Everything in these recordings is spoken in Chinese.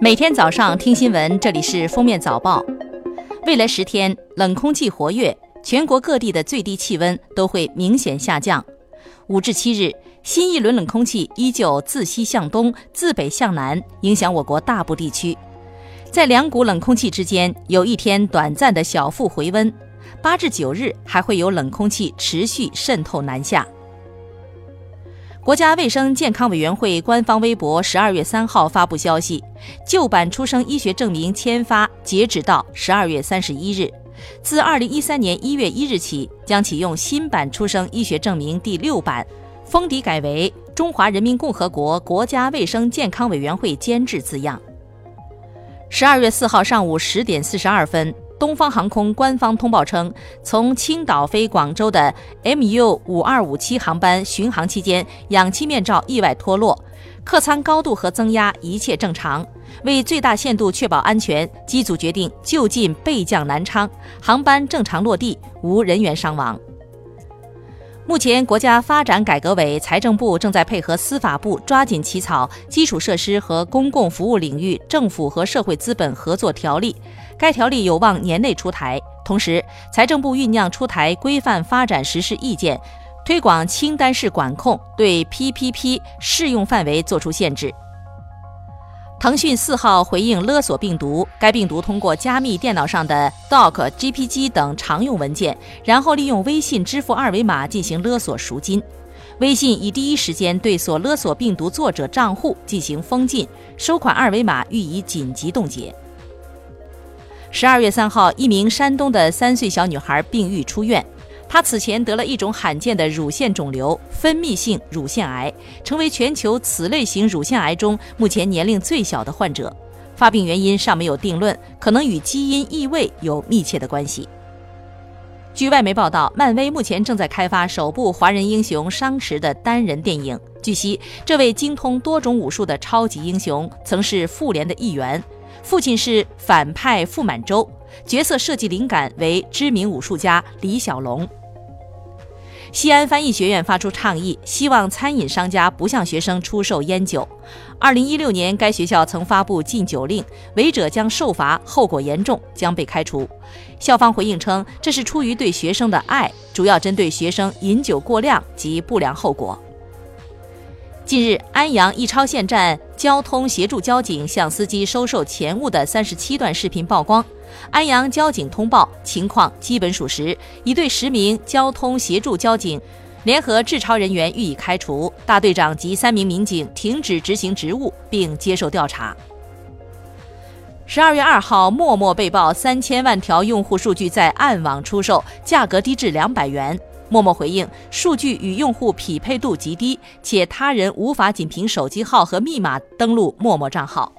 每天早上听新闻，这里是封面早报。未来10天，冷空气活跃，全国各地的最低气温都会明显下降。5至7日，新一轮冷空气依旧自西向东、自北向南，影响我国大部地区。在两股冷空气之间，有一天短暂的小幅回温。8至9日还会有冷空气持续渗透南下。国家卫生健康委员会官方微博12月3号发布消息，旧版出生医学证明签发截止到12月31日，自2013年1月1日起将启用新版出生医学证明第6版，封底改为《中华人民共和国国家卫生健康委员会监制》字样。12月4号上午10点42分。东方航空官方通报称，从青岛飞广州的 MU-5257 航班巡航期间，氧气面罩意外脱落，客舱高度和增压一切正常。为最大限度确保安全，机组决定就近备降南昌，航班正常落地，无人员伤亡。目前，国家发展改革委、财政部正在配合司法部抓紧起草《基础设施和公共服务领域政府和社会资本合作条例》，该条例有望年内出台。同时，财政部酝酿出台规范发展实施意见，推广清单式管控，对 PPP 适用范围作出限制。腾讯4号回应勒索病毒，该病毒通过加密电脑上的 doc、GPG 等常用文件，然后利用微信支付二维码进行勒索赎金。微信以第一时间对所勒索病毒作者账户进行封禁，收款二维码予以紧急冻结。12月3号，一名山东的3岁小女孩病愈出院。她此前得了一种罕见的乳腺肿瘤——分泌性乳腺癌，成为全球此类型乳腺癌中目前年龄最小的患者。发病原因尚没有定论，可能与基因异位有密切的关系。据外媒报道，漫威目前正在开发首部华人英雄商池的单人电影。据悉，这位精通多种武术的超级英雄曾是复联的一员，父亲是反派傅满洲，角色设计灵感为知名武术家李小龙。西安翻译学院发出倡议，希望餐饮商家不向学生出售烟酒。2016年，该学校曾发布禁酒令，违者将受罚，后果严重，将被开除。校方回应称，这是出于对学生的爱，主要针对学生饮酒过量及不良后果。近日，安阳义超县站交通协助交警向司机收受钱物的37段视频曝光。安阳交警通报情况基本属实，已对10名交通协助交警联合治超人员予以开除，大队长及3名民警停止执行职务并接受调查。12月2号，陌陌被曝3000万条用户数据在暗网出售，价格低至200元。陌陌回应，数据与用户匹配度极低，且他人无法仅凭手机号和密码登录陌陌账号。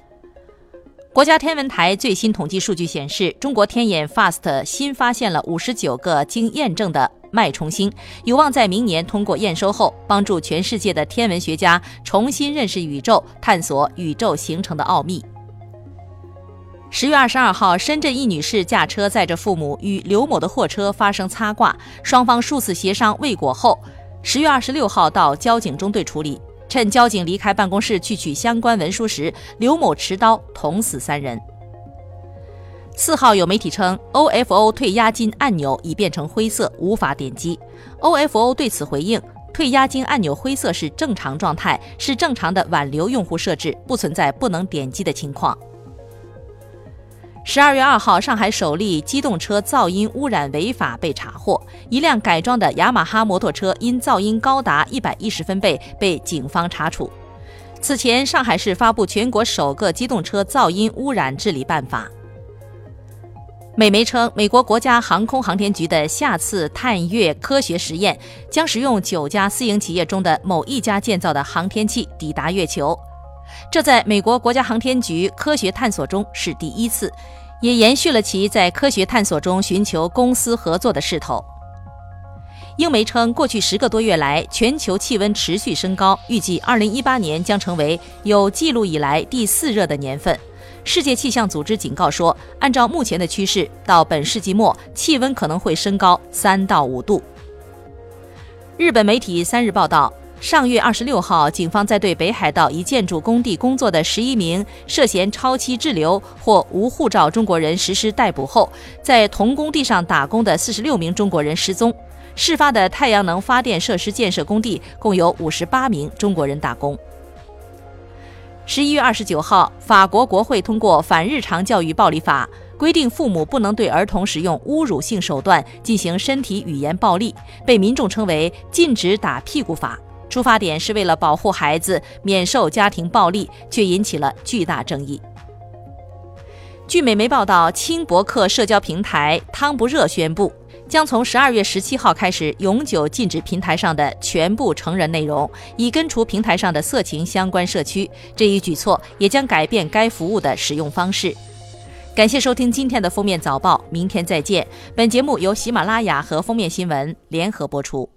国家天文台最新统计数据显示，中国天眼 FAST 新发现了59个经验证的脉冲星，有望在明年通过验收后，帮助全世界的天文学家重新认识宇宙，探索宇宙形成的奥秘。10月22号，深圳一女士驾车载着父母与刘某的货车发生擦挂，双方数次协商未果后，10月26号到交警中队处理。趁交警离开办公室去取相关文书时，刘某持刀捅死3人。4号，有媒体称 OFO 退押金按钮已变成灰色，无法点击。OFO 对此回应，退押金按钮灰色是正常状态，是正常的挽留用户设置，不存在不能点击的情况。12月2号，上海首例机动车噪音污染违法被查获，一辆改装的雅马哈摩托车因噪音高达110分贝被警方查处。此前，上海市发布全国首个机动车噪音污染治理办法。美媒称，美国国家航空航天局的下次探月科学实验将使用9家私营企业中的某一家建造的航天器抵达月球。这在美国国家航天局科学探索中是第一次，也延续了其在科学探索中寻求公私合作的势头。英媒称，过去10个多月来，全球气温持续升高，预计2018年将成为有记录以来第4热的年份。世界气象组织警告说，按照目前的趋势，到本世纪末，气温可能会升高3到5度。日本媒体3日报道，上月26号，警方在对北海道一建筑工地工作的11名涉嫌超期滞留或无护照中国人实施逮捕后，在同工地上打工的46名中国人失踪。事发的太阳能发电设施建设工地共有58名中国人打工。11月29号，法国国会通过《反日常教育暴力法》，规定父母不能对儿童使用侮辱性手段进行身体语言暴力，被民众称为“禁止打屁股法”。出发点是为了保护孩子免受家庭暴力，却引起了巨大争议。据美媒报道，轻博客社交平台汤不热宣布，将从12月17号开始永久禁止平台上的全部成人内容，以根除平台上的色情相关社区。这一举措也将改变该服务的使用方式。感谢收听今天的封面早报，明天再见。本节目由喜马拉雅和封面新闻联合播出。